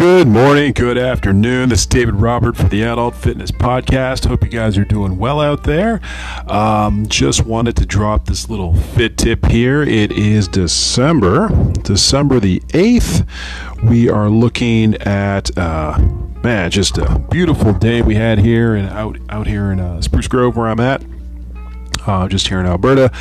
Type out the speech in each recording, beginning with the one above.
Good morning, good afternoon. This is David Robert for the Adult Fitness Podcast. Hope you guys are doing well out there. Just wanted to drop this little fit tip here. It is December the 8th. We are looking at, just a beautiful day we had here and out here in Spruce Grove where I'm at. Just here in Alberta.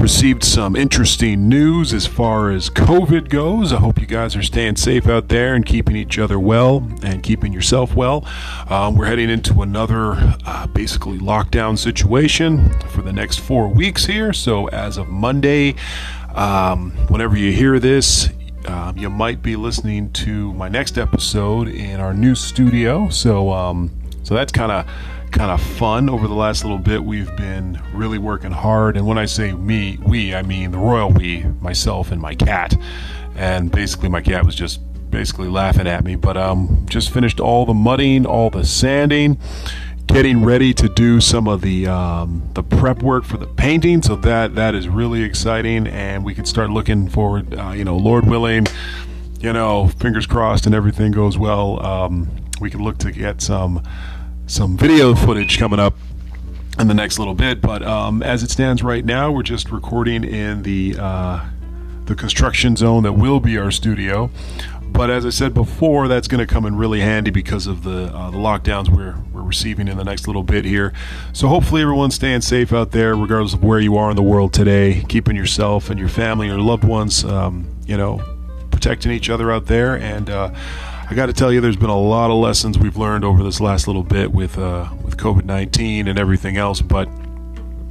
Received some interesting news as far as COVID goes. I hope you guys are staying safe out there and keeping each other well and keeping yourself well. We're heading into another basically lockdown situation for the next 4 weeks here. So as of Monday, whenever you hear this, you might be listening to my next episode in our new studio. So that's kind of fun. Over the last little bit, we've been really working hard, and when I say me, we, I mean the royal we, myself and my cat. And basically my cat was just basically laughing at me, but just finished all the mudding, all the sanding, getting ready to do some of the prep work for the painting, so that is really exciting, and we can start looking forward, Lord willing, fingers crossed and everything goes well, we can look to get some video footage coming up in the next little bit, but as it stands right now, we're just recording in the construction zone that will be our studio. But as I said before, that's going to come in really handy because of the lockdowns we're receiving in the next little bit here. So hopefully everyone's staying safe out there, regardless of where you are in the world today, keeping yourself and your family, your loved ones, protecting each other out there. And I got to tell you, there's been a lot of lessons we've learned over this last little bit with COVID-19 and everything else, but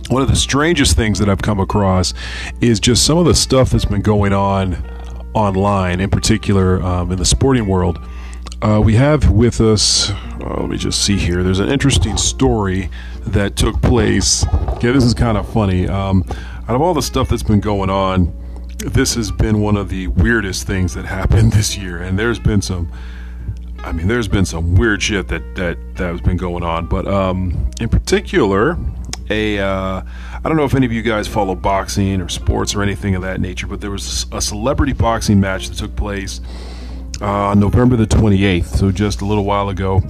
one of the strangest things that I've come across is just some of the stuff that's been going on online, in particular in the sporting world. We have with us, let me just see here, there's an interesting story that took place. Yeah, this is kind of funny. Out of all the stuff that's been going on, this has been one of the weirdest things that happened this year, and there's been some weird shit that has been going on, but in particular, I don't know if any of you guys follow boxing or sports or anything of that nature, but there was a celebrity boxing match that took place on November the 28th, so just a little while ago,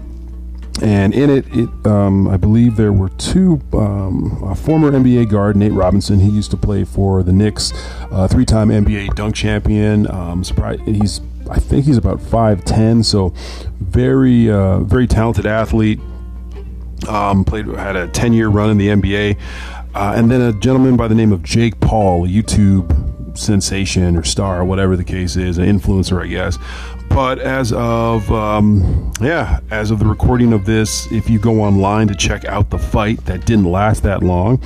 and in it, I believe there were two, a former NBA guard, Nate Robinson, he used to play for the Knicks, three-time NBA dunk champion, I think he's about 5'10", so very, very talented athlete, had a 10-year run in the NBA, and then a gentleman by the name of Jake Paul, a YouTube sensation or star, whatever the case is, an influencer, I guess. But as of the recording of this, if you go online to check out the fight that didn't last that long,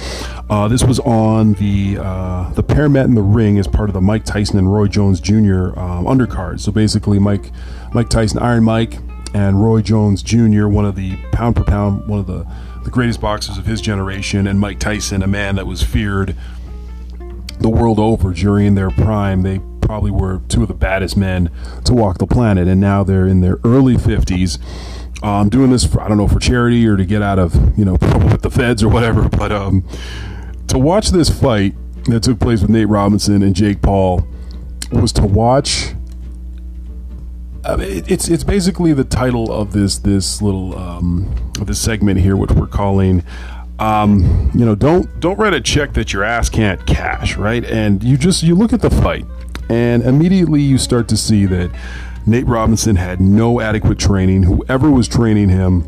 this was on the pair met in the ring as part of the Mike Tyson and Roy Jones Jr. Undercard. So basically, Mike Tyson, Iron Mike, and Roy Jones Jr., one of the pound per pound, one of the greatest boxers of his generation, and Mike Tyson, a man that was feared the world over during their prime. They probably were two of the baddest men to walk the planet, and now they're in their early 50s, doing this for, I don't know, for charity or to get out of trouble with the feds or whatever, but to watch this fight that took place with Nate Robinson and Jake Paul was to watch, I mean, it's basically the title of this little this segment here, which we're calling don't write a check that your ass can't cash, right? And you look at the fight, and immediately you start to see that Nate Robinson had no adequate training. Whoever was training him,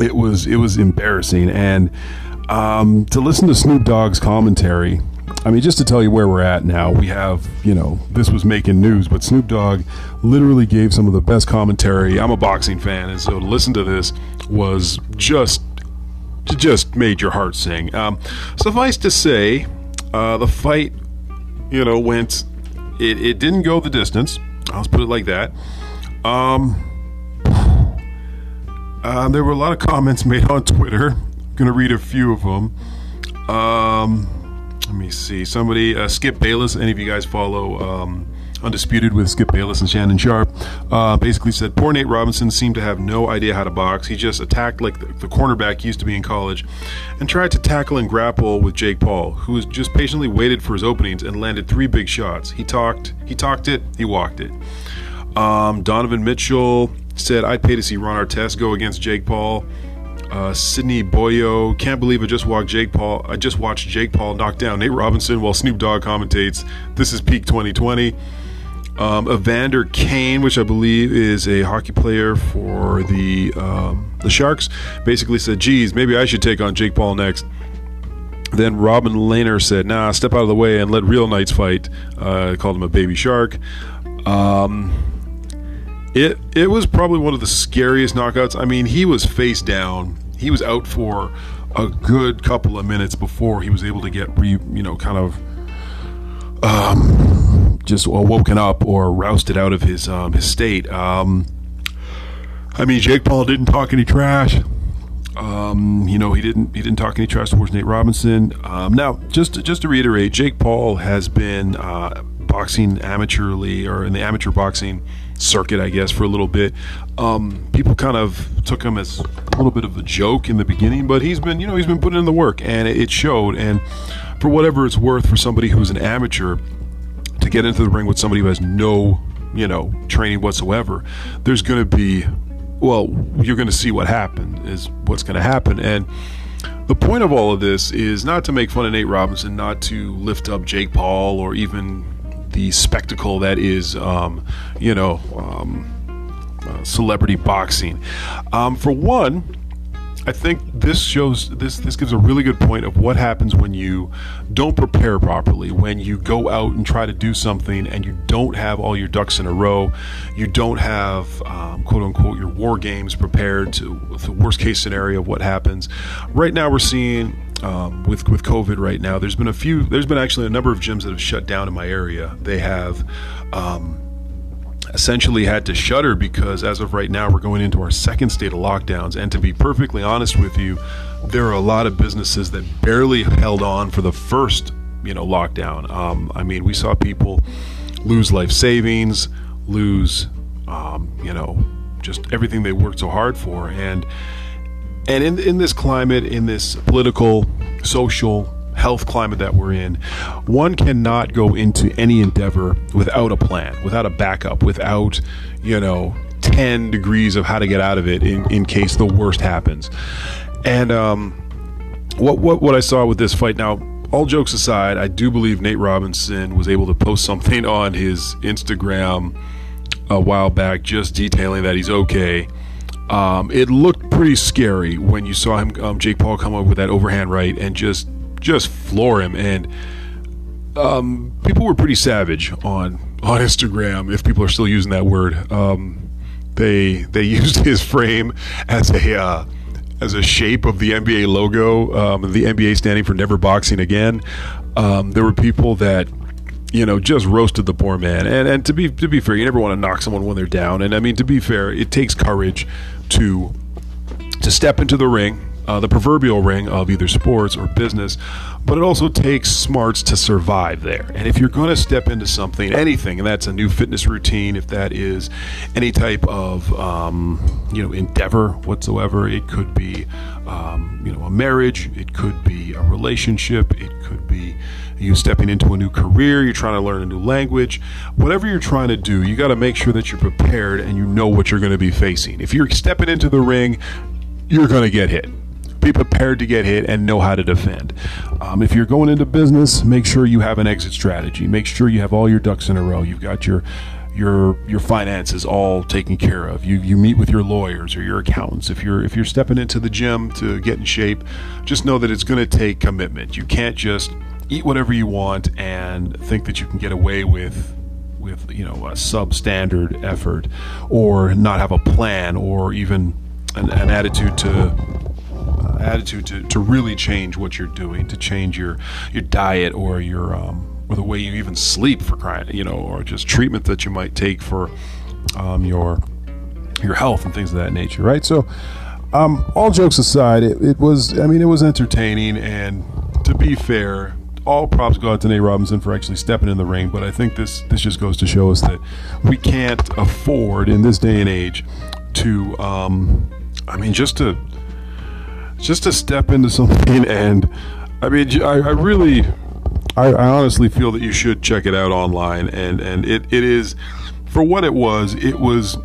it was embarrassing. And to listen to Snoop Dogg's commentary, I mean, just to tell you where we're at now, we have, this was making news, but Snoop Dogg literally gave some of the best commentary. I'm a boxing fan, and so to listen to this was just made your heart sing. Suffice to say, the fight, went... It didn't go the distance. I'll put it like that. There were a lot of comments made on Twitter. I'm going to read a few of them. Let me see. Somebody, Skip Bayless, any of you guys follow Undisputed with Skip Bayless and Shannon Sharpe, basically said, poor Nate Robinson seemed to have no idea how to box. He just attacked like the cornerback used to be in college and tried to tackle and grapple with Jake Paul, who just patiently waited for his openings and landed three big shots. He talked it, he walked it. Donovan Mitchell said, "I'd pay to see Ron Artest go against Jake Paul." Sydney Boyo, "Can't believe I just watched Jake Paul knock down Nate Robinson while Snoop Dogg commentates. This is peak 2020. Evander Kane, which I believe is a hockey player for the Sharks, basically said, "Geez, maybe I should take on Jake Paul next." Then Robin Lehner said, "Nah, step out of the way and let real knights fight." Called him a baby shark. It was probably one of the scariest knockouts. I mean, he was face down. He was out for a good couple of minutes before he was able to get just woken up or rousted out of his state. I mean, Jake Paul didn't talk any trash. He didn't talk any trash towards Nate Robinson. Now, just to reiterate, Jake Paul has been boxing amateurly, or in the amateur boxing circuit, I guess, for a little bit. People kind of took him as a little bit of a joke in the beginning, but he's been putting in the work, and it showed. And for whatever it's worth, for somebody who's an amateur to get into the ring with somebody who has no training whatsoever, there's going to be, you're going to see what's going to happen. And the point of all of this is not to make fun of Nate Robinson, not to lift up Jake Paul, or even the spectacle that is, celebrity boxing. For one, I think this gives a really good point of what happens when you don't prepare properly, when you go out and try to do something and you don't have all your ducks in a row, you don't have quote unquote your war games prepared to the worst case scenario of what happens. Right now, we're seeing with COVID right now, there's been actually a number of gyms that have shut down in my area. They have essentially had to shutter because as of right now we're going into our second state of lockdowns, and to be perfectly honest with you, there are a lot of businesses that barely held on for the first lockdown. I mean, we saw people lose life savings, lose just everything they worked so hard for, and in this climate, in this political, social, health climate that we're in, one cannot go into any endeavor without a plan, without a backup, without 10 degrees of how to get out of it in case the worst happens. And what I saw with this fight, now all jokes aside, I do believe Nate Robinson was able to post something on his Instagram a while back just detailing that he's okay. It looked pretty scary when you saw him, Jake Paul, come up with that overhand right and just floor him. And people were pretty savage on Instagram, if people are still using that word. They used his frame as a shape of the NBA logo, the NBA standing for Never Boxing Again. There were people that just roasted the poor man. And to be fair, you never want to knock someone when they're down. And I mean, to be fair, it takes courage to step into the ring, the proverbial ring of either sports or business, but it also takes smarts to survive there. And if you're going to step into something, anything, and that's a new fitness routine, if that is any type of endeavor whatsoever, it could be a marriage, it could be a relationship, it could be you stepping into a new career, you're trying to learn a new language, whatever you're trying to do, you got to make sure that you're prepared and you know what you're going to be facing. If you're stepping into the ring, you're going to get hit. Be prepared to get hit and know how to defend. If you're going into business, make sure you have an exit strategy. Make sure you have all your ducks in a row. You've got your finances all taken care of. You meet with your lawyers or your accountants. If you're stepping into the gym to get in shape, just know that it's going to take commitment. You can't just eat whatever you want and think that you can get away with a substandard effort, or not have a plan, or even an attitude to really change what you're doing, to change your diet or your or the way you even sleep, for crying, or just treatment that you might take for your health and things of that nature, right? So all jokes aside, it was entertaining, and to be fair, all props go out to Nate Robinson for actually stepping in the ring. But I think this just goes to show us that we can't afford in this day and age to just to step into something. And I mean, I honestly feel that you should check it out online, and it is for what it was, it was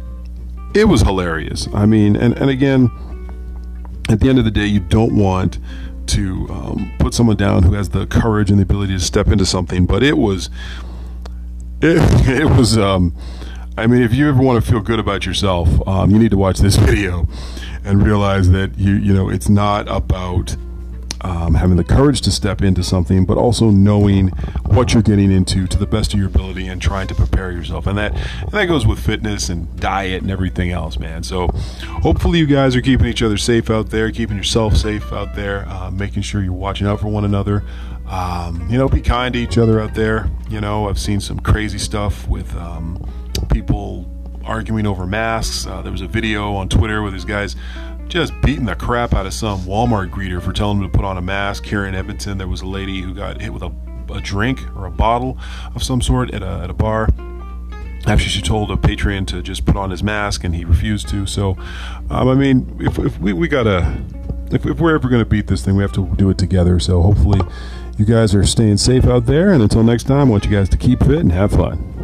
hilarious. I mean, and again, at the end of the day, you don't want to put someone down who has the courage and the ability to step into something. But it was. I mean, if you ever want to feel good about yourself, you need to watch this video and realize that you know it's not about having the courage to step into something, but also knowing what you're getting into to the best of your ability and trying to prepare yourself. And that goes with fitness and diet and everything else, man. So hopefully you guys are keeping each other safe out there, keeping yourself safe out there, making sure you're watching out for one another. You know, be kind to each other out there. You know, I've seen some crazy stuff with people arguing over masks. There was a video on Twitter with these guys just beating the crap out of some Walmart greeter for telling him to put on a mask. Here in Edmonton, there was a lady who got hit with a drink or a bottle of some sort at a bar after she told a patron to just put on his mask, and he refused to. So, I mean, if we're ever going to beat this thing, we have to do it together. So hopefully you guys are staying safe out there. And until next time, I want you guys to keep fit and have fun.